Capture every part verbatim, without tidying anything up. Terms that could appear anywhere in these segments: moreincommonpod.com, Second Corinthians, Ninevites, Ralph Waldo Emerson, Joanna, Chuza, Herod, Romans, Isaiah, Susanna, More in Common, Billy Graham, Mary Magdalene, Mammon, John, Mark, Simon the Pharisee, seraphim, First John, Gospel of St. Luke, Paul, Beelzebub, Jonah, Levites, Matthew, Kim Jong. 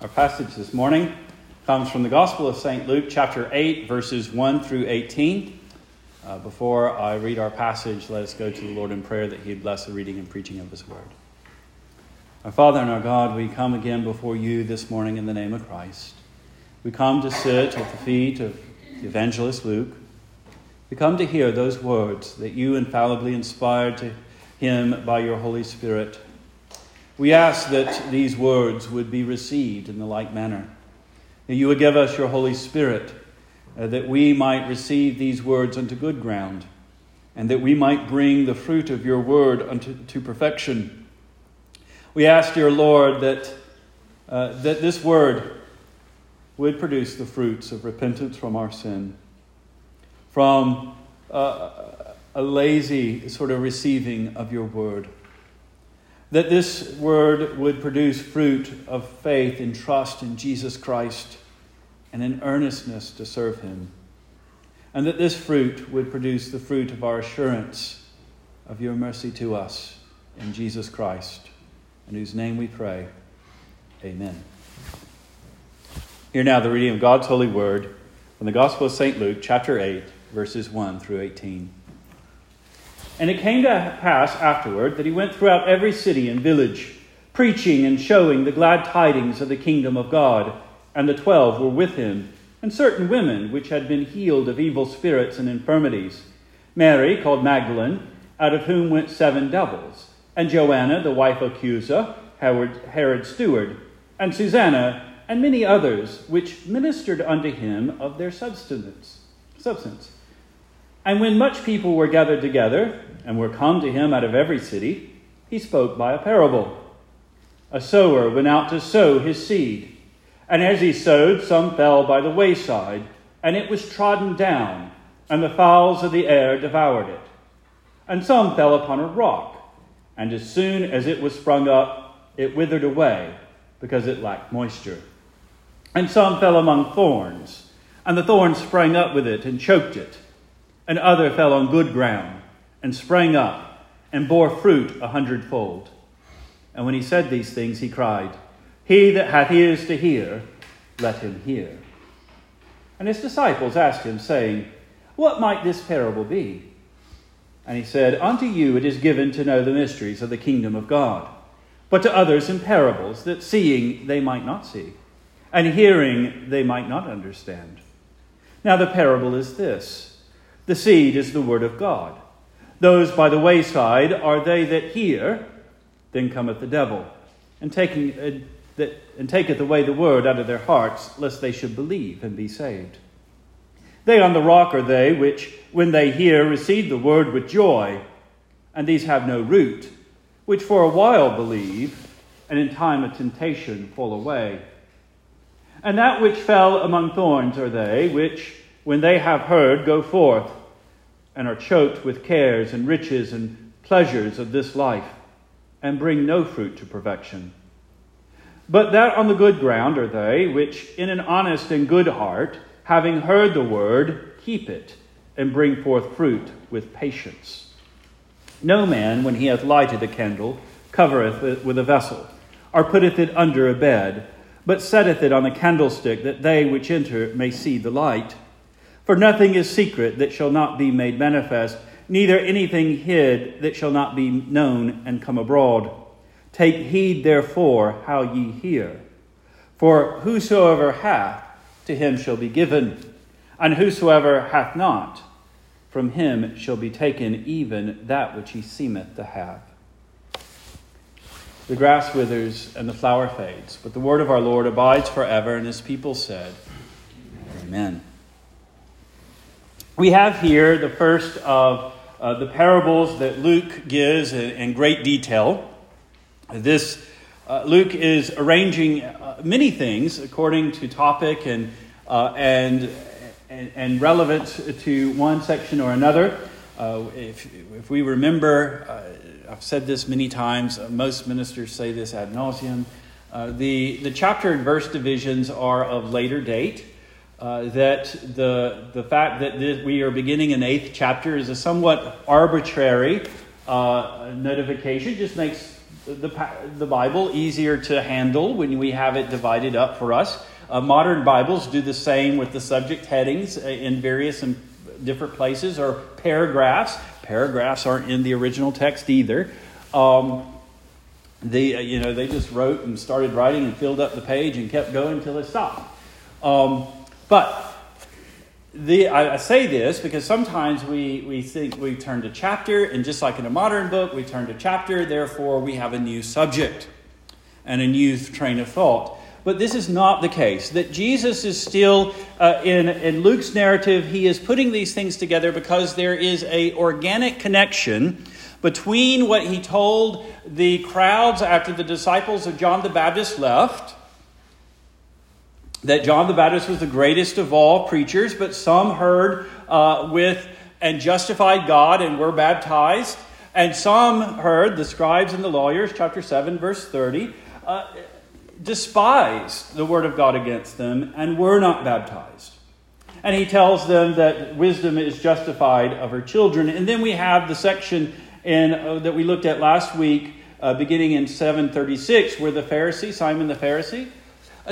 Our passage this morning comes from the Gospel of Saint Luke, chapter eight, verses one through eighteen. Uh, before I read our passage, let us go to the Lord in prayer that he bless the reading and preaching of his word. Our Father and our God, we come again before you this morning in the name of Christ. We come to sit at the feet of the evangelist Luke. We come to hear those words that you infallibly inspired to him by your Holy Spirit. We ask that these words would be received in the like manner, that you would give us your Holy Spirit, uh, that we might receive these words unto good ground, and that we might bring the fruit of your word unto to perfection. We ask, dear Lord, that uh, that this word would produce the fruits of repentance from our sin, from uh, a lazy sort of receiving of your word, that this word would produce fruit of faith and trust in Jesus Christ and an earnestness to serve him, and that this fruit would produce the fruit of our assurance of your mercy to us in Jesus Christ, in whose name we pray. Amen. Hear now the reading of God's holy word from the Gospel of Saint Luke, chapter eight, verses one through eighteen. And it came to pass afterward that he went throughout every city and village, preaching and showing the glad tidings of the kingdom of God. And the twelve were with him, and certain women which had been healed of evil spirits and infirmities. Mary, called Magdalene, out of whom went seven devils, and Joanna, the wife of Chuza, Herod's steward, and Susanna, and many others, which ministered unto him of their substance. substance. And when much people were gathered together, and were come to him out of every city, he spoke by a parable. A sower went out to sow his seed, and as he sowed, some fell by the wayside, and it was trodden down, and the fowls of the air devoured it. And some fell upon a rock, and as soon as it was sprung up, it withered away, because it lacked moisture. And some fell among thorns, and the thorns sprang up with it and choked it. And other fell on good ground, and sprang up, and bore fruit a hundredfold. And when he said these things, he cried, He that hath ears to hear, let him hear. And his disciples asked him, saying, What might this parable be? And he said, Unto you it is given to know the mysteries of the kingdom of God, but to others in parables, that seeing they might not see, and hearing they might not understand. Now the parable is this. The seed is the word of God. Those by the wayside are they that hear. Then cometh the devil, and taking uh, that and taketh away the word out of their hearts, lest they should believe and be saved. They on the rock are they which, when they hear, receive the word with joy, and these have no root, which for a while believe, and in time of temptation fall away. And that which fell among thorns are they which, when they have heard, go forth, and are choked with cares and riches and pleasures of this life, and bring no fruit to perfection. But that on the good ground are they, which in an honest and good heart, having heard the word, keep it, and bring forth fruit with patience. No man, when he hath lighted a candle, covereth it with a vessel, or putteth it under a bed, but setteth it on a candlestick, that they which enter may see the light. For nothing is secret that shall not be made manifest, neither anything hid that shall not be known and come abroad. Take heed, therefore, how ye hear. For whosoever hath, to him shall be given, and whosoever hath not, from him shall be taken even that which he seemeth to have. The grass withers and the flower fades, but the word of our Lord abides forever, and his people said, Amen. We have here the first of uh, the parables that Luke gives in, in great detail. This uh, Luke is arranging uh, many things according to topic and, uh, and and and relevance to one section or another. Uh, if if we remember, uh, I've said this many times. Uh, most ministers say this ad nauseum. Uh, the the chapter and verse divisions are of later date. Uh, that the the fact that this, we are beginning an eighth chapter is a somewhat arbitrary uh, notification. Just makes the, the Bible easier to handle when we have it divided up for us. Uh, modern Bibles do the same with the subject headings in various and different places, or paragraphs. Paragraphs aren't in the original text either. Um, the uh, you know they just wrote and started writing and filled up the page and kept going until it stopped. Um, but the I, I say this because sometimes we we think we turn to chapter, and just like in a modern book, we turn to chapter. Therefore, we have a new subject and a new train of thought. But this is not the case. That Jesus is still, uh, in, in Luke's narrative, he is putting these things together because there is an organic connection between what he told the crowds after the disciples of John the Baptist left. That John the Baptist was the greatest of all preachers, but some heard uh, with and justified God and were baptized. And some heard, the scribes and the lawyers, chapter seven, verse thirty, uh, despised the word of God against them and were not baptized. And he tells them that wisdom is justified of her children. And then we have the section in uh, that we looked at last week, uh, beginning in seven thirty-six, where the Pharisee, Simon the Pharisee,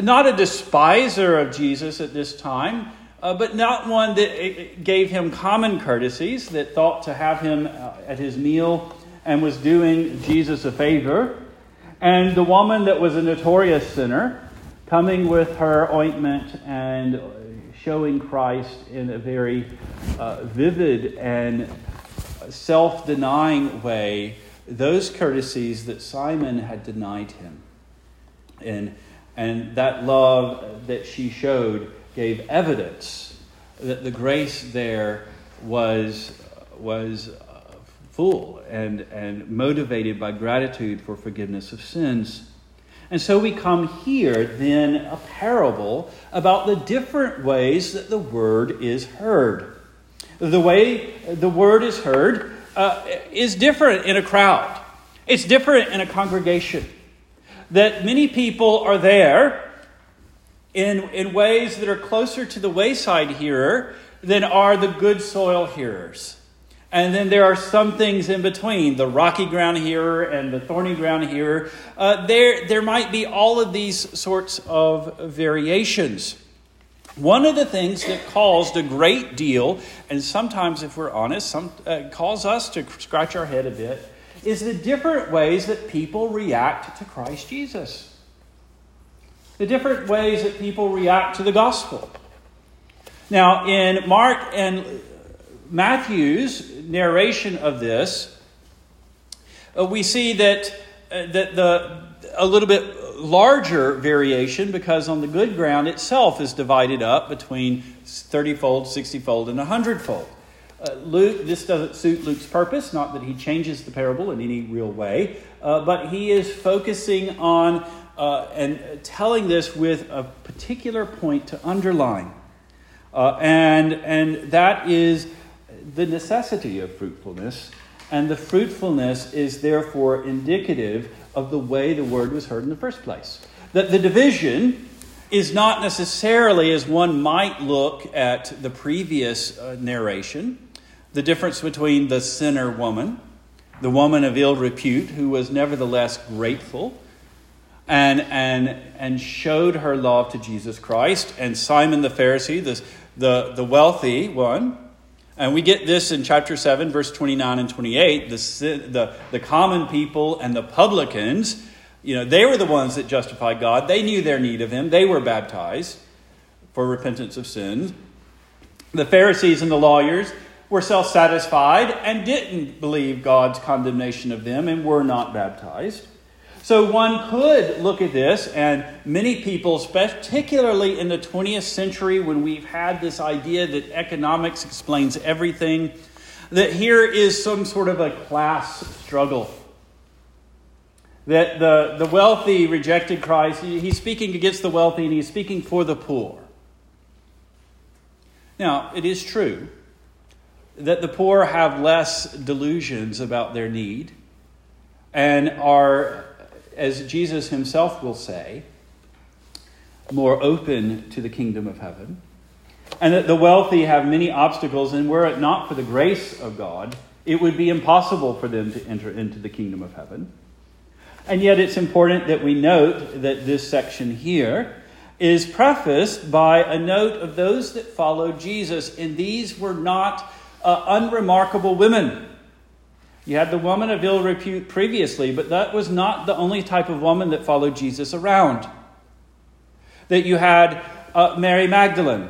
not a despiser of Jesus at this time, uh, but not one that gave him common courtesies, that thought to have him uh, at his meal and was doing Jesus a favor. And the woman that was a notorious sinner, coming with her ointment and showing Christ in a very uh, vivid and self-denying way, those courtesies that Simon had denied him. And, and that love that she showed gave evidence that the grace there was was. full and, and motivated by gratitude for forgiveness of sins. And so we come here, then, a parable about the different ways that the word is heard. The way the word is heard uh, is different in a crowd. It's different in a congregation. That many people are there in, in ways that are closer to the wayside hearer than are the good soil hearers. And then there are some things in between, the rocky ground hearer and the thorny ground hearer. Uh, there, there might be all of these sorts of variations. One of the things that caused a great deal, and sometimes if we're honest, some, uh, cause us to scratch our head a bit, is the different ways that people react to Christ Jesus. The different ways that people react to the gospel. Now, in Mark and Matthew's narration of this, uh, we see that uh, that the a little bit larger variation, because on the good ground itself is divided up between thirty-fold, sixty-fold, and one hundred-fold. Uh, Luke, this doesn't suit Luke's purpose, not that he changes the parable in any real way, uh, but he is focusing on uh, and telling this with a particular point to underline. Uh, and and that is the necessity of fruitfulness, and the fruitfulness is therefore indicative of the way the word was heard in the first place. That the division is not necessarily, as one might look at the previous uh, narration, the difference between the sinner woman, the woman of ill repute, who was nevertheless grateful and and and showed her love to Jesus Christ, and Simon the Pharisee, the the, the wealthy one. And we get this in chapter seven, verse twenty-nine and twenty-eight. The, the, the common people and the publicans, you know, they were the ones that justified God. They knew their need of him. They were baptized for repentance of sins. The Pharisees and the lawyers were self-satisfied and didn't believe God's condemnation of them and were not baptized. So one could look at this, and many people, particularly in the twentieth century, when we've had this idea that economics explains everything, that here is some sort of a class struggle. That the, the wealthy rejected Christ. He's speaking against the wealthy, and he's speaking for the poor. Now, it is true that the poor have less delusions about their need and are, as Jesus himself will say, more open to the kingdom of heaven, and that the wealthy have many obstacles, and were it not for the grace of God, it would be impossible for them to enter into the kingdom of heaven. And yet it's important that we note that this section here is prefaced by a note of those that followed Jesus. And these were not uh, unremarkable women. You had the woman of ill repute previously, but that was not the only type of woman that followed Jesus around. That you had uh, Mary Magdalene,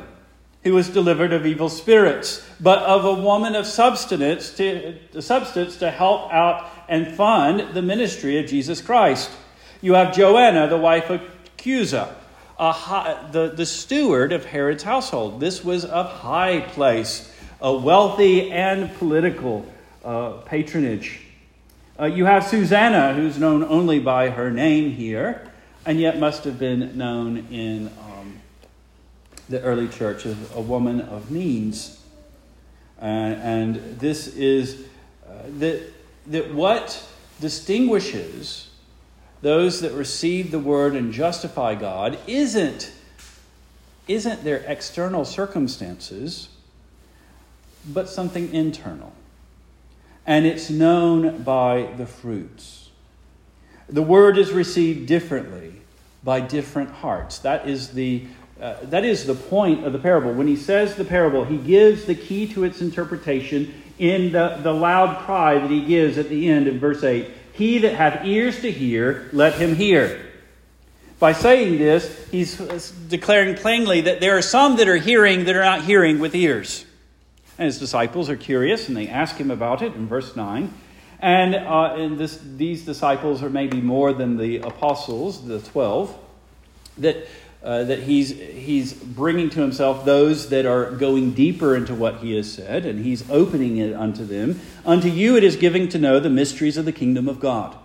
who was delivered of evil spirits, but of a woman of substance to, to substance to help out and fund the ministry of Jesus Christ. You have Joanna, the wife of Chuza, a high, the, the steward of Herod's household. This was a high place, a wealthy and political uh, patronage. Uh, you have Susanna, who's known only by her name here, and yet must have been known in um, the early church as a woman of means. Uh, and this is uh, that that what distinguishes those that receive the word and justify God isn't, isn't their external circumstances, but something internal. And it's known by the fruits. The word is received differently by different hearts. That is the uh, that is the point of the parable. When he says the parable, he gives the key to its interpretation in the, the loud cry that he gives at the end in verse eight. He that hath ears to hear, let him hear. By saying this, he's declaring plainly that there are some that are hearing that are not hearing with ears. And his disciples are curious, and they ask him about it in verse nine. And, uh, and this, these disciples are maybe more than the apostles, the twelve, that uh, that he's he's bringing to himself those that are going deeper into what he has said, and he's opening it unto them. Unto you it is given to know the mysteries of the kingdom of God,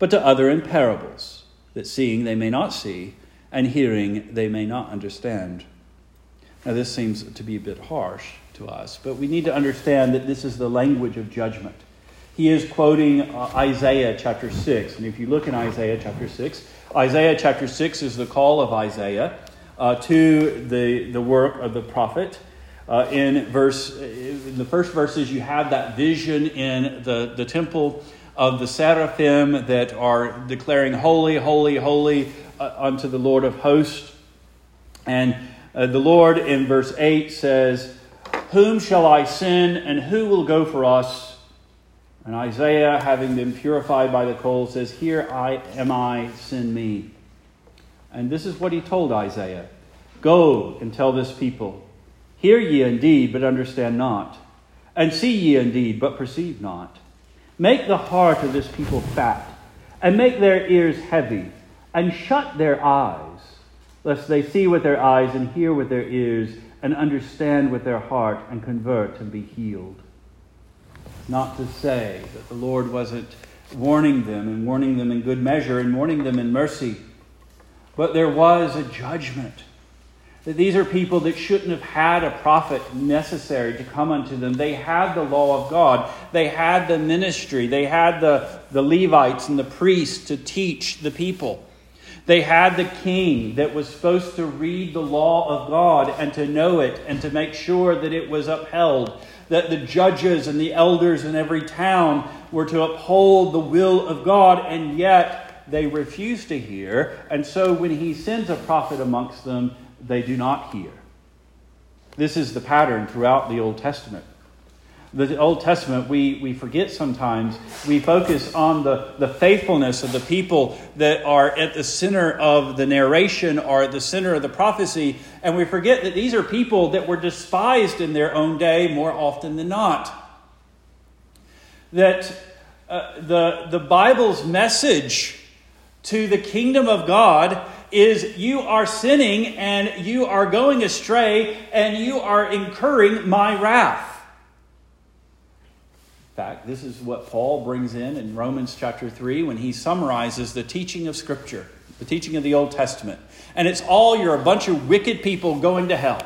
but to other in parables, that seeing they may not see, and hearing they may not understand. Now this seems to be a bit harsh to us, but we need to understand that this is the language of judgment. He is quoting uh, Isaiah chapter six. And if you look in Isaiah chapter six, Isaiah chapter six is the call of Isaiah uh, to the, the work of the prophet. Uh, in verse, in the first verses, you have that vision in the, the temple of the seraphim that are declaring, holy, holy, holy uh, unto the Lord of hosts. And uh, the Lord in verse eight says, whom shall I send and who will go for us? And Isaiah, having been purified by the coal, says, here I am I, send me. And this is what he told Isaiah. Go and tell this people, hear ye indeed, but understand not. And see ye indeed, but perceive not. Make the heart of this people fat, and make their ears heavy, and shut their eyes, lest they see with their eyes, and hear with their ears, and understand with their heart, and convert and be healed. Not to say that the Lord wasn't warning them and warning them in good measure and warning them in mercy. But there was a judgment that these are people that shouldn't have had a prophet necessary to come unto them. They had the law of God. They had the ministry. They had the, the Levites and the priests to teach the people. They had the king that was supposed to read the law of God and to know it and to make sure that it was upheld. That the judges and the elders in every town were to uphold the will of God, and yet they refuse to hear. And so when he sends a prophet amongst them, they do not hear. This is the pattern throughout the Old Testament. The Old Testament, we, we forget sometimes. We focus on the, the faithfulness of the people that are at the center of the narration or at the center of the prophecy. And we forget that these are people that were despised in their own day more often than not. That uh, the, the Bible's message to the kingdom of God is you are sinning and you are going astray and you are incurring my wrath. Fact, this is what Paul brings in in Romans chapter three when he summarizes the teaching of Scripture, the teaching of the Old Testament. And it's all you're a bunch of wicked people going to hell.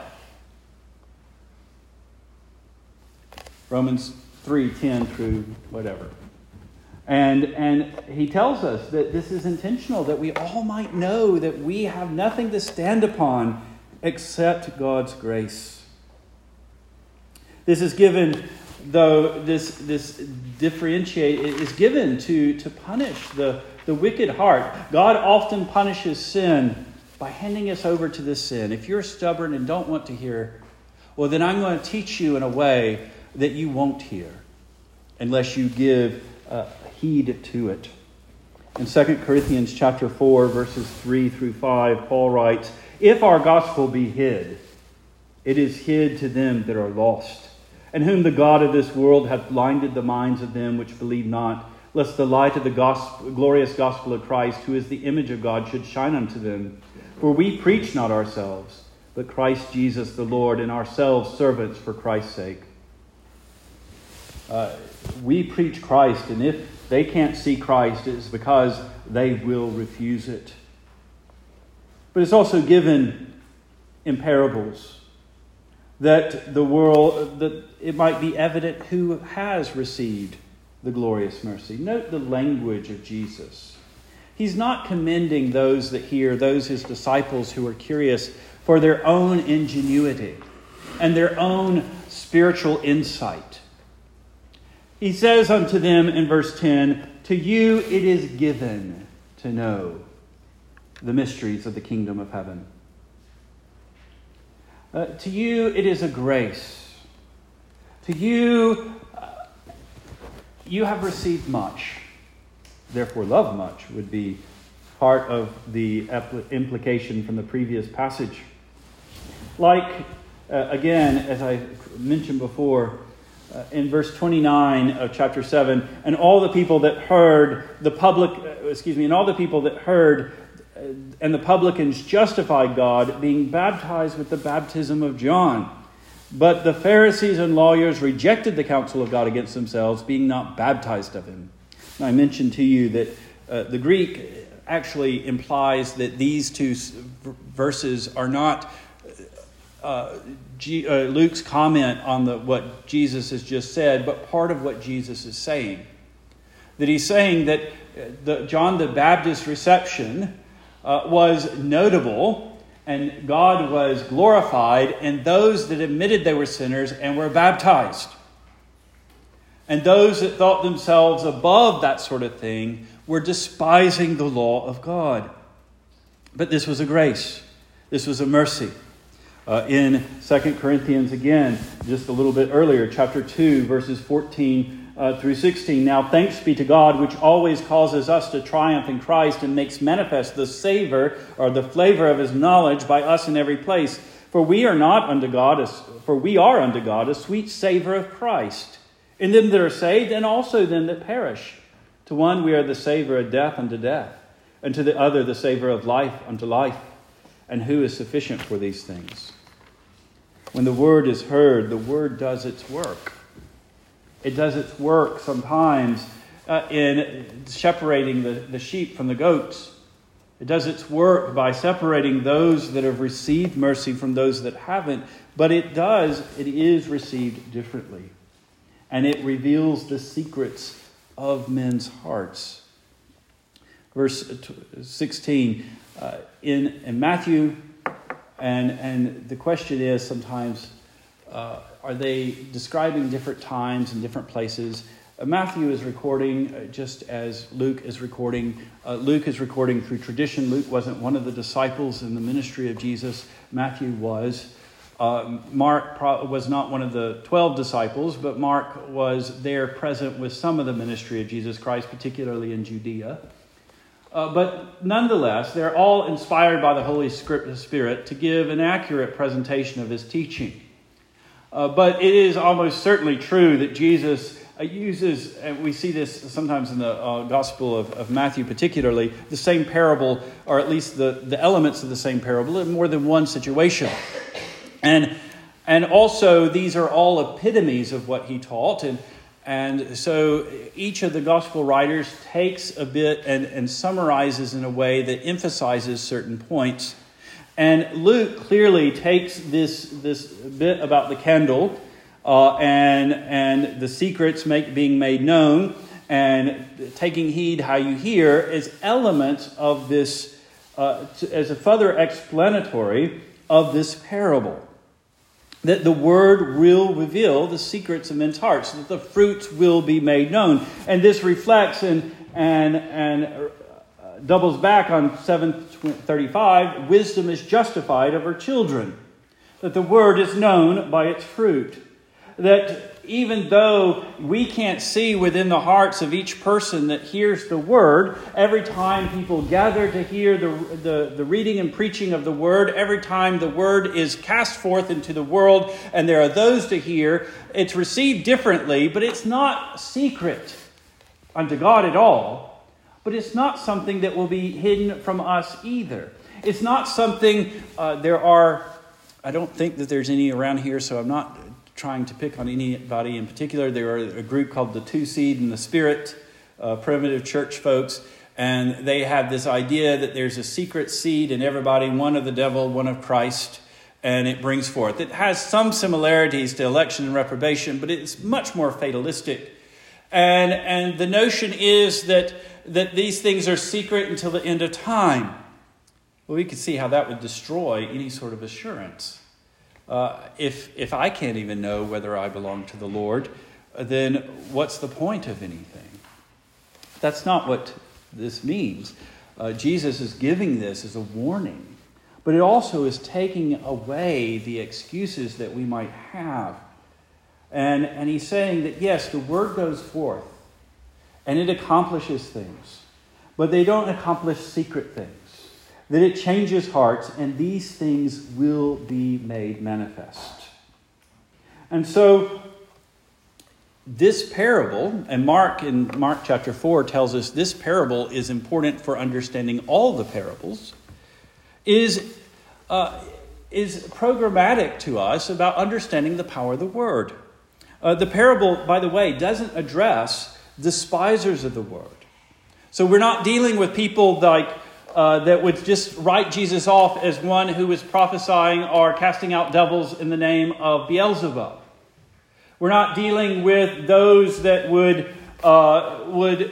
Romans three ten through whatever. And, and he tells us that this is intentional, that we all might know that we have nothing to stand upon except God's grace. This is given... Though this this differentiate is given to to punish the the wicked heart, God often punishes sin by handing us over to this sin. If you're stubborn and don't want to hear, well, then I'm going to teach you in a way that you won't hear unless you give uh, heed to it. In Second Corinthians chapter four, verses three through five, Paul writes, "If our gospel be hid, it is hid to them that are lost, and whom the God of this world hath blinded the minds of them which believe not, lest the light of the gospel, glorious gospel of Christ, who is the image of God, should shine unto them. For we preach not ourselves, but Christ Jesus the Lord, and ourselves servants for Christ's sake." Uh, we preach Christ, and if they can't see Christ, it's because they will refuse it. But it's also given in parables, that the world, that it might be evident who has received the glorious mercy. Note the language of Jesus. He's not commending those that hear, those his disciples who are curious, for their own ingenuity and their own spiritual insight. He says unto them in verse ten, "To you it is given to know the mysteries of the kingdom of heaven." Uh, to you, it is a grace. To you, uh, you have received much. Therefore, love much would be part of the implication from the previous passage. Like, uh, again, as I mentioned before, uh, in verse twenty-nine of chapter seven, and all the people that heard the public, uh, excuse me, and all the people that heard and the publicans justified God, being baptized with the baptism of John. But the Pharisees and lawyers rejected the counsel of God against themselves, being not baptized of him. And I mentioned to you that uh, the Greek actually implies that these two verses are not uh, G- uh, Luke's comment on the what Jesus has just said, but part of what Jesus is saying. That he's saying that the John the Baptist's reception Uh, was notable, and God was glorified in those that admitted they were sinners and were baptized. And those that thought themselves above that sort of thing were despising the law of God. But this was a grace. This was a mercy. Uh, in Second Corinthians, again, just a little bit earlier, chapter two, verses fourteen Uh, through sixteen, "Now thanks be to God, which always causes us to triumph in Christ and makes manifest the savor or the flavor of his knowledge by us in every place. For we are not unto God, a, for we are unto God a sweet savor of Christ in them that are saved and also them that perish. To one we are the savor of death unto death, and to the other the savor of life unto life. And who is sufficient for these things?" When the word is heard, the word does its work. It does its work sometimes uh, in separating the, the sheep from the goats. It does its work by separating those that have received mercy from those that haven't. But it does, it is received differently. And it reveals the secrets of men's hearts. Verse sixteen, uh, in, in Matthew, and, and the question is sometimes, Uh, are they describing different times and different places? Uh, Matthew is recording uh, just as Luke is recording. Uh, Luke is recording through tradition. Luke wasn't one of the disciples in the ministry of Jesus. Matthew was. Uh, Mark pro- was not one of the twelve disciples, but Mark was there present with some of the ministry of Jesus Christ, particularly in Judea. Uh, but nonetheless, they're all inspired by the Holy Spirit to give an accurate presentation of his teaching. Uh, but it is almost certainly true that Jesus uh, uses, and we see this sometimes in the uh, Gospel of, of Matthew particularly, the same parable, or at least the, the elements of the same parable, in more than one situation. And and also, these are all epitomes of what he taught. And, and so each of the Gospel writers takes a bit and, and summarizes in a way that emphasizes certain points. And Luke clearly takes this this bit about the candle uh, and and the secrets make, being made known and taking heed how you hear as elements of this, uh, to, as a further explanatory of this parable. That the word will reveal the secrets of men's hearts, that the fruits will be made known. And this reflects and and and doubles back on seven thirty-five, wisdom is justified of her children, that the word is known by its fruit, that even though we can't see within the hearts of each person that hears the word, every time people gather to hear the, the, the reading and preaching of the word, every time the word is cast forth into the world and there are those to hear, it's received differently, but it's not secret unto God at all. But it's not something that will be hidden from us either. It's not something, uh, there are, I don't think that there's any around here, so I'm not trying to pick on anybody in particular. There are a group called the Two Seed and the Spirit, uh, primitive church folks, and they have this idea that there's a secret seed in everybody, one of the devil, one of Christ, and it brings forth. It has some similarities to election and reprobation, but it's much more fatalistic. And and the notion is that that these things are secret until the end of time. Well, we could see how that would destroy any sort of assurance. Uh, if if I can't even know whether I belong to the Lord, then what's the point of anything? That's not what this means. Uh, Jesus is giving this as a warning, but it also is taking away the excuses that we might have. And, and he's saying that, yes, the word goes forth and it accomplishes things, but they don't accomplish secret things. That it changes hearts, and these things will be made manifest. And so, this parable, and Mark in Mark chapter four tells us this parable is important for understanding all the parables, is, uh, is programmatic to us about understanding the power of the word. Uh, the parable, by the way, doesn't address despisers of the word. So we're not dealing with people like Uh, that would just write Jesus off as one who was prophesying or casting out devils in the name of Beelzebub. We're not dealing with those that would uh, would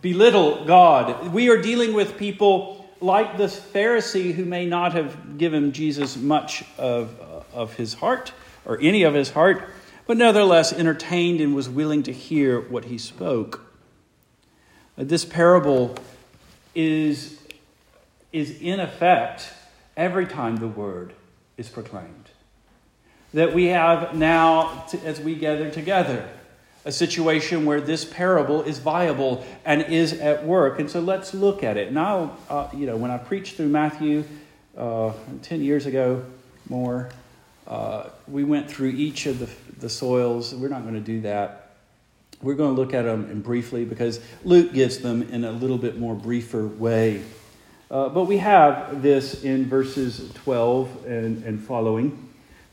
belittle God. We are dealing with people like this Pharisee who may not have given Jesus much of of his heart or any of his heart, but nevertheless entertained and was willing to hear what he spoke. Uh, this parable is is in effect every time the word is proclaimed. That we have now, to, as we gather together, a situation where this parable is viable and is at work. And so let's look at it. And I'll, uh, you know, when I preached through Matthew uh, ten years ago more, uh, we went through each of the, the soils. We're not going to do that. We're going to look at them briefly because Luke gives them in a little bit more briefer way. Uh, but we have this in verses twelve and, and following.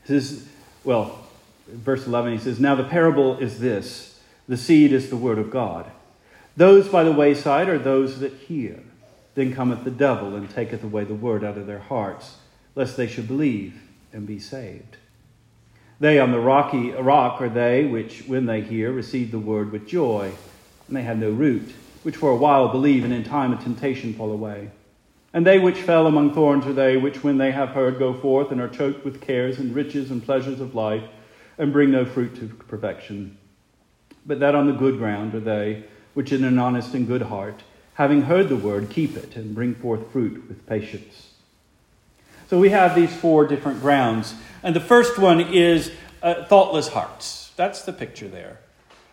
This is, well, verse eleven, he says, "Now the parable is this, the seed is the word of God. Those by the wayside are those that hear. Then cometh the devil and taketh away the word out of their hearts, lest they should believe and be saved. They on the rocky rock are they which, when they hear, receive the word with joy, and they have no root, which for a while believe, and in time of temptation fall away. And they which fell among thorns are they which, when they have heard, go forth, and are choked with cares and riches and pleasures of life, and bring no fruit to perfection. But that on the good ground are they which, in an honest and good heart, having heard the word, keep it, and bring forth fruit with patience." So we have these four different grounds. And the first one is uh, thoughtless hearts. That's the picture there.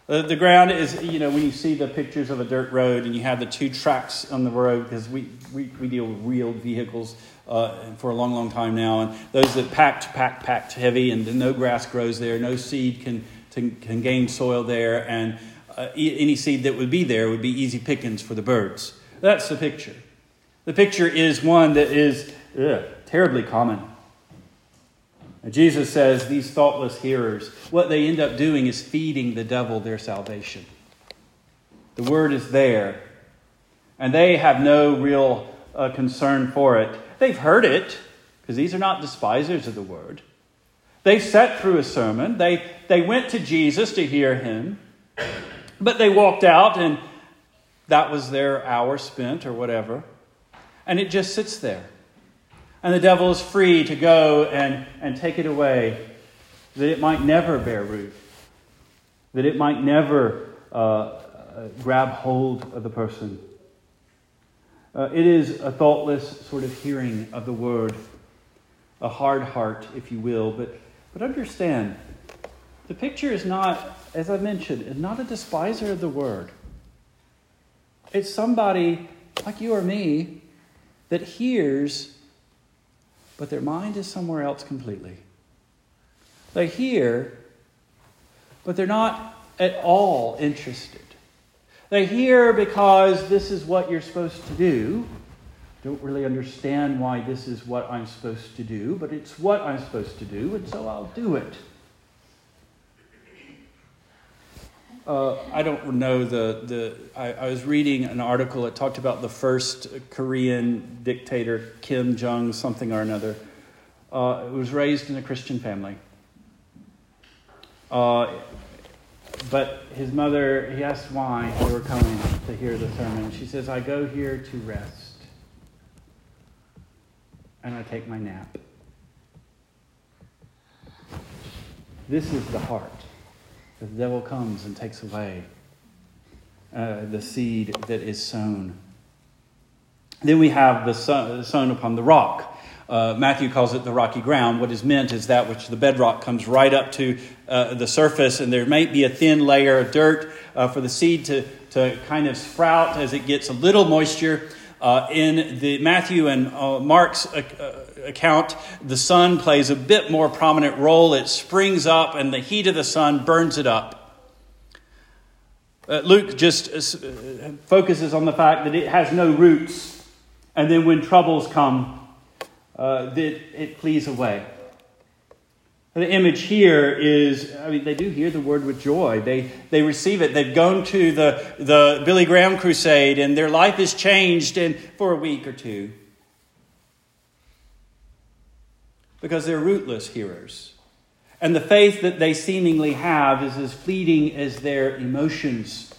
Uh, the ground is, you know, when you see the pictures of a dirt road and you have the two tracks on the road, because we, we, we deal with wheeled vehicles uh, for a long, long time now. And those that packed, packed, packed heavy, and no grass grows there. No seed can, to, can gain soil there. And uh, e- any seed that would be there would be easy pickings for the birds. That's the picture. The picture is one that is ugh, terribly common. And Jesus says these thoughtless hearers, what they end up doing is feeding the devil their salvation. The word is there, and they have no real uh, concern for it. They've heard it, because these are not despisers of the word. They sat through a sermon. They, they went to Jesus to hear him, but they walked out, and that was their hour spent or whatever. And it just sits there. And the devil is free to go and, and take it away, that it might never bear root, that it might never uh, grab hold of the person. Uh, it is a thoughtless sort of hearing of the word, a hard heart, if you will. But but understand, the picture is not, as I mentioned, not a despiser of the word. It's somebody like you or me that hears, but their mind is somewhere else completely. They hear, but they're not at all interested. They hear because this is what you're supposed to do. Don't really understand why this is what I'm supposed to do, but it's what I'm supposed to do, and so I'll do it. Uh, I don't know the the. I, I was reading an article that talked about the first Korean dictator, Kim Jong something or another. Uh, who was raised in a Christian family, uh, but his mother. He asked why they were coming to hear the sermon. She says, "I go here to rest, and I take my nap." This is the heart. The devil comes and takes away uh, the seed that is sown. Then we have the son, sown upon the rock. Uh, Matthew calls it the rocky ground. What is meant is that which the bedrock comes right up to uh, the surface, and there might be a thin layer of dirt uh, for the seed to, to kind of sprout as it gets a little moisture. Uh, in the Matthew and uh, Mark's uh, account, the sun plays a bit more prominent role. It springs up, and the heat of the sun burns it up. Uh, Luke just uh, focuses on the fact that it has no roots, and then when troubles come, uh, that it, it flees away. The image here is, I mean, they do hear the word with joy. They they receive it. They've gone to the, the Billy Graham crusade, and their life is changed in, for a week or two. Because they're rootless hearers. And the faith that they seemingly have is as fleeting as their emotions.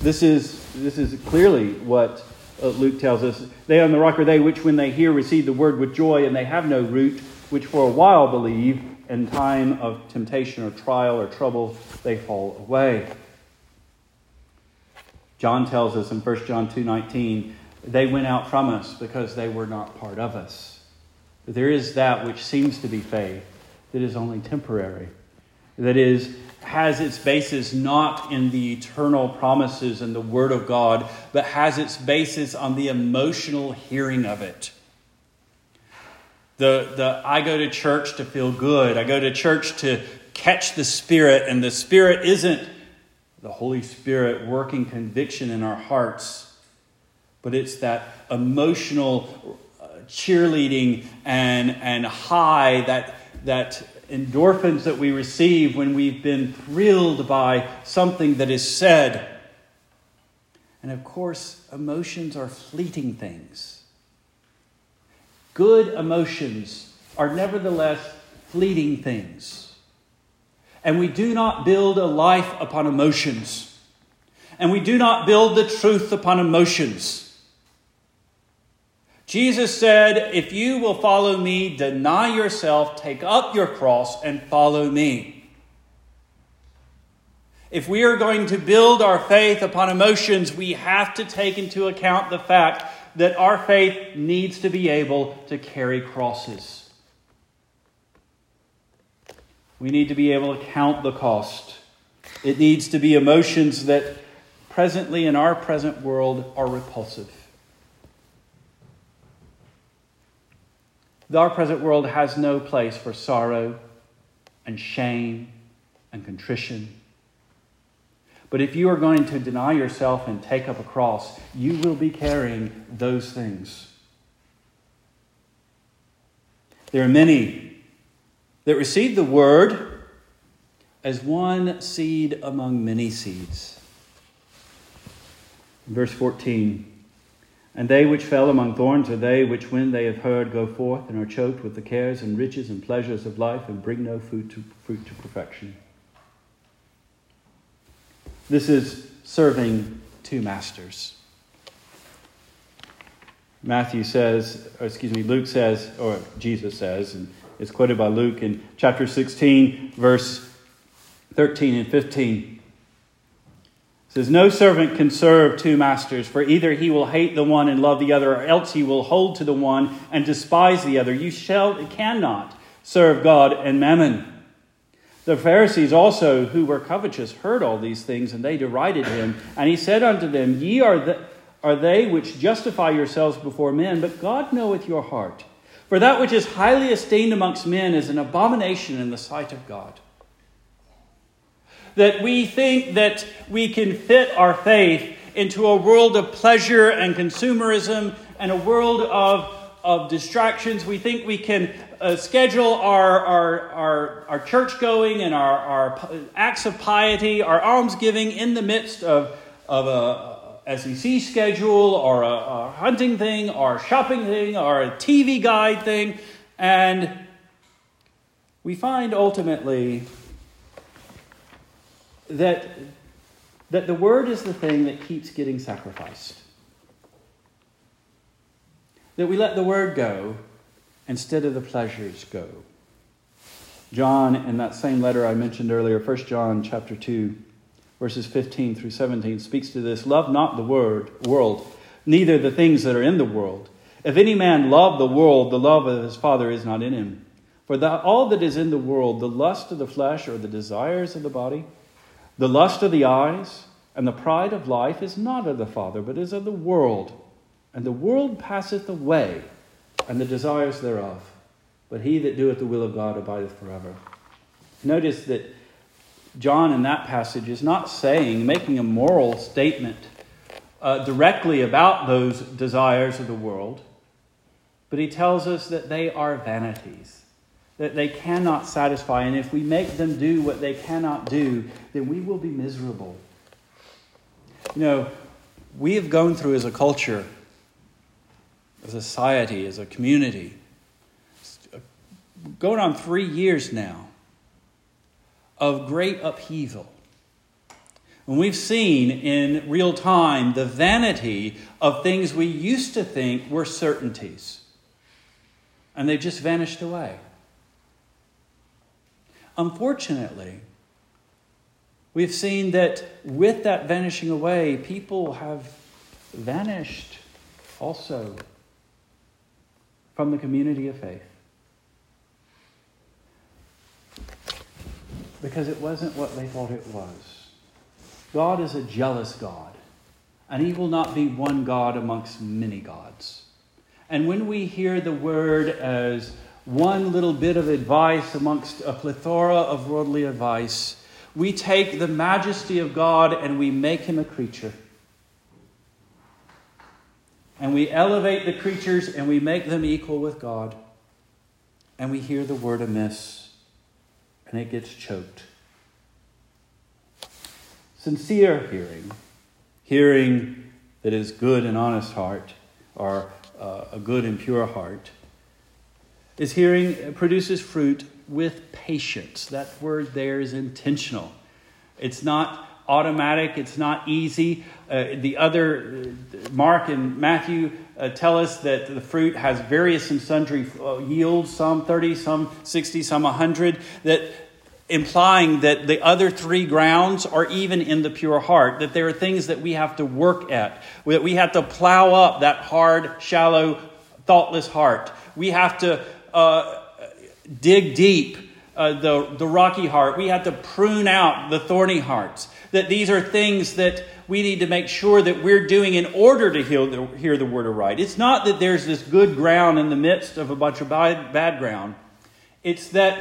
This is, this is clearly what Luke tells us. They on the rock are they which, when they hear, receive the word with joy, and they have no root, which for a while believe, in time of temptation or trial or trouble, they fall away. John tells us in First John two nineteen, they went out from us because they were not part of us. There is that which seems to be faith that is only temporary, that is, has its basis not in the eternal promises and the Word of God, but has its basis on the emotional hearing of it. The the I go to church to feel good. I go to church to catch the Spirit. And the Spirit isn't the Holy Spirit working conviction in our hearts. But it's that emotional cheerleading and and high, that that endorphins that we receive when we've been thrilled by something that is said. And of course, emotions are fleeting things. Good emotions are nevertheless fleeting things. And we do not build a life upon emotions. And we do not build the truth upon emotions. Jesus said, if you will follow me, deny yourself, take up your cross, and follow me. If we are going to build our faith upon emotions, we have to take into account the fact that our faith needs to be able to carry crosses. We need to be able to count the cost. It needs to be emotions that presently in our present world are repulsive. Our present world has no place for sorrow and shame and contrition. But if you are going to deny yourself and take up a cross, you will be carrying those things. There are many that receive the word as one seed among many seeds. Verse fourteen, and they which fell among thorns are they which, when they have heard, go forth and are choked with the cares and riches and pleasures of life, and bring no fruit to, fruit to perfection. This is serving two masters. Matthew says, or excuse me, Luke says, or Jesus says, and it's quoted by Luke in chapter sixteen, verse thirteen and fifteen. says, "No servant can serve two masters, for either he will hate the one and love the other, or else he will hold to the one and despise the other. You shall cannot serve God and Mammon." The Pharisees also, who were covetous, heard all these things, and they derided him. And he said unto them, "Ye are the, are they which justify yourselves before men, but God knoweth your heart. For that which is highly esteemed amongst men is an abomination in the sight of God." That we think that we can fit our faith into a world of pleasure and consumerism and a world of, of distractions. We think we can uh, schedule our, our, our, our church going and our, our acts of piety, our alms giving in the midst of, of a S E C schedule or a, a hunting thing or a shopping thing or a T V guide thing. And we find ultimately that that the word is the thing that keeps getting sacrificed. That we let the word go instead of the pleasures go. John, in that same letter I mentioned earlier, First John chapter two, verses fifteen through seventeen, speaks to this. "Love not the word world, neither the things that are in the world. If any man love the world, the love of his Father is not in him. For that all that is in the world, the lust of the flesh or the desires of the body, the lust of the eyes and the pride of life is not of the Father, but is of the world. And the world passeth away, and the desires thereof. But he that doeth the will of God abideth forever." Notice that John in that passage is not saying, making a moral statement uh, directly about those desires of the world, but he tells us that they are vanities, that they cannot satisfy. And if we make them do what they cannot do, then we will be miserable. You know, we have gone through as a culture, as a society, as a community, going on three years now of great upheaval. And we've seen in real time the vanity of things we used to think were certainties. And they've just vanished away. Unfortunately, we've seen that with that vanishing away, people have vanished also from the community of faith. Because it wasn't what they thought it was. God is a jealous God, and he will not be one God amongst many gods. And when we hear the word as one little bit of advice amongst a plethora of worldly advice, we take the majesty of God and we make him a creature. And we elevate the creatures and we make them equal with God. And we hear the word amiss and it gets choked. Sincere hearing, hearing that is good and honest heart, or uh, a good and pure heart, is hearing produces fruit with patience. That word there is intentional. It's not automatic. It's not easy. Uh, the other, uh, Mark and Matthew uh, tell us that the fruit has various and sundry uh, yields, some thirty, some sixty, some one hundred, that implying that the other three grounds are even in the pure heart, that there are things that we have to work at, that we have to plow up that hard, shallow, thoughtless heart. We have to Uh, dig deep uh, the, the rocky heart. We have to prune out the thorny hearts. That these are things that we need to make sure that we're doing in order to heal the, hear the word aright. It's not that there's this good ground in the midst of a bunch of bad, bad ground. It's that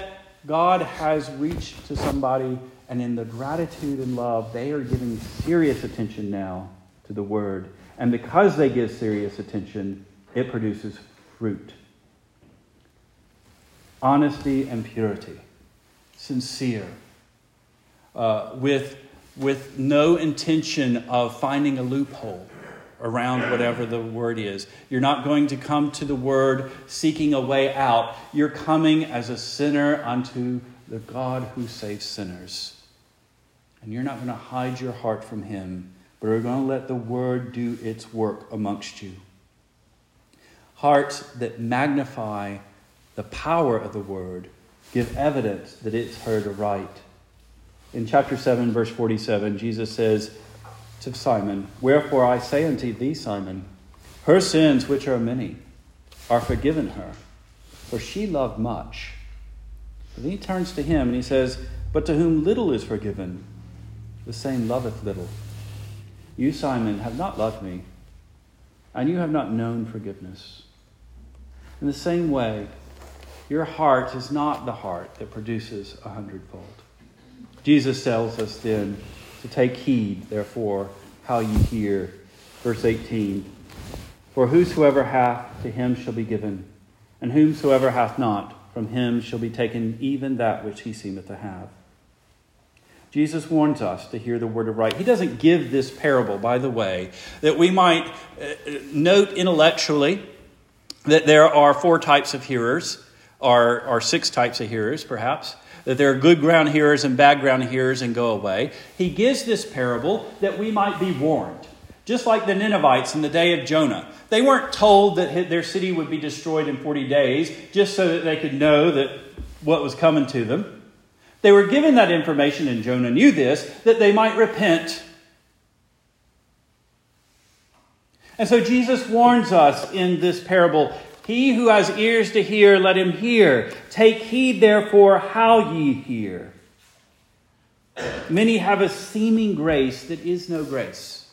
God has reached to somebody, and in the gratitude and love, they are giving serious attention now to the word. And because they give serious attention, it produces fruit. Honesty and purity, sincere, uh, with with no intention of finding a loophole around whatever the word is. You're not going to come to the word seeking a way out. You're coming as a sinner unto the God who saves sinners. And you're not going to hide your heart from him, but you're going to let the word do its work amongst you. Hearts that magnify the power of the word give evidence that it's heard aright. In chapter seven, verse forty-seven, Jesus says, of Simon, wherefore I say unto thee, Simon, her sins, which are many, are forgiven her, for she loved much. But then he turns to him and he says, but to whom little is forgiven, the same loveth little. You, Simon, have not loved me, and you have not known forgiveness. In the same way, your heart is not the heart that produces a hundredfold. Jesus tells us then to take heed, therefore, how you hear. Verse eighteen, for whosoever hath, to him shall be given, and whomsoever hath not, from him shall be taken even that which he seemeth to have. Jesus warns us to hear the word of right. He doesn't give this parable, by the way, that we might note intellectually that there are four types of hearers, or, or six types of hearers, perhaps, that there are good ground hearers and bad ground hearers and go away. He gives this parable that we might be warned. Just like the Ninevites in the day of Jonah. They weren't told that their city would be destroyed in forty days just so that they could know that what was coming to them. They were given that information, and Jonah knew this, that they might repent. And so Jesus warns us in this parable, he who has ears to hear, let him hear. Take heed, therefore, how ye hear. Many have a seeming grace that is no grace.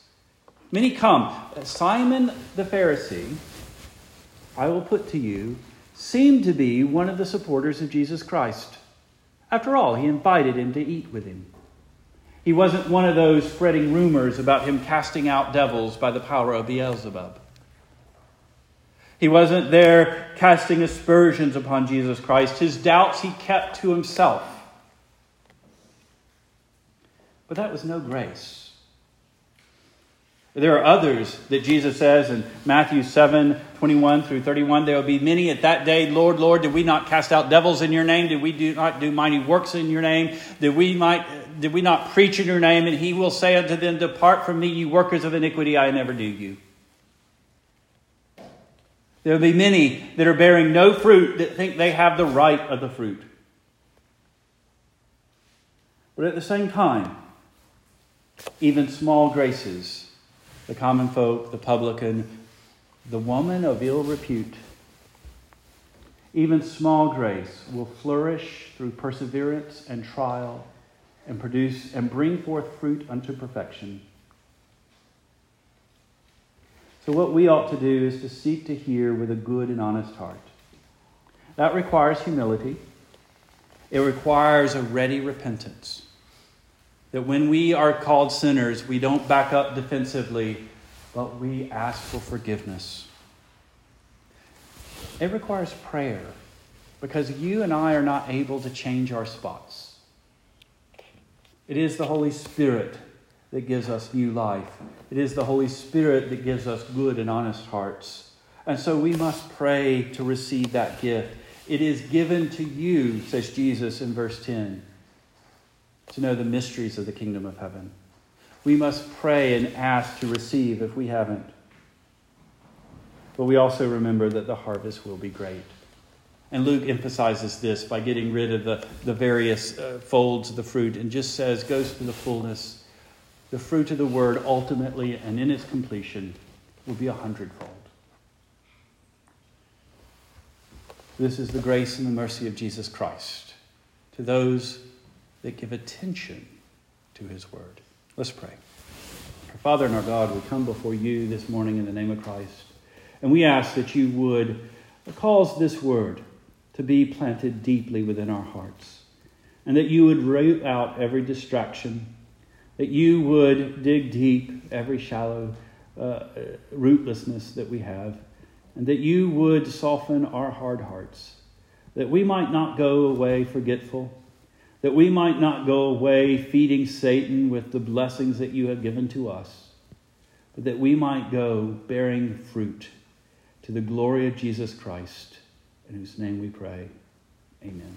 Many come. Simon the Pharisee, I will put to you, seemed to be one of the supporters of Jesus Christ. After all, he invited him to eat with him. He wasn't one of those spreading rumors about him casting out devils by the power of Beelzebub. He wasn't there casting aspersions upon Jesus Christ. His doubts he kept to himself. But that was no grace. There are others that Jesus says in Matthew seven, twenty-one through thirty-one, there will be many at that day, Lord, Lord, did we not cast out devils in your name? Did we do not do mighty works in your name? Did we might did we not preach in your name? And he will say unto them, depart from me, you workers of iniquity, I never knew you. There will be many that are bearing no fruit that think they have the right of the fruit. But at the same time, even small graces, the common folk, the publican, the woman of ill repute, even small grace will flourish through perseverance and trial and produce and bring forth fruit unto perfection. So what we ought to do is to seek to hear with a good and honest heart. That requires humility. It requires a ready repentance. That when we are called sinners, we don't back up defensively, but we ask for forgiveness. It requires prayer, because you and I are not able to change our spots. It is the Holy Spirit that gives us new life. It is the Holy Spirit that gives us good and honest hearts. And so we must pray to receive that gift. It is given to you, says Jesus in verse ten, to know the mysteries of the kingdom of heaven. We must pray and ask to receive if we haven't. But we also remember that the harvest will be great. And Luke emphasizes this by getting rid of the, the various uh, folds of the fruit and just says, goes to the fullness. The fruit of the word ultimately and in its completion will be a hundredfold. This is the grace and the mercy of Jesus Christ to those that give attention to his word. Let's pray. Our Father and our God, we come before you this morning in the name of Christ, and we ask that you would cause this word to be planted deeply within our hearts, and that you would root out every distraction, that you would dig deep every shallow uh, rootlessness that we have, and that you would soften our hard hearts, that we might not go away forgetful, that we might not go away feeding Satan with the blessings that you have given to us, but that we might go bearing fruit to the glory of Jesus Christ, in whose name we pray. Amen.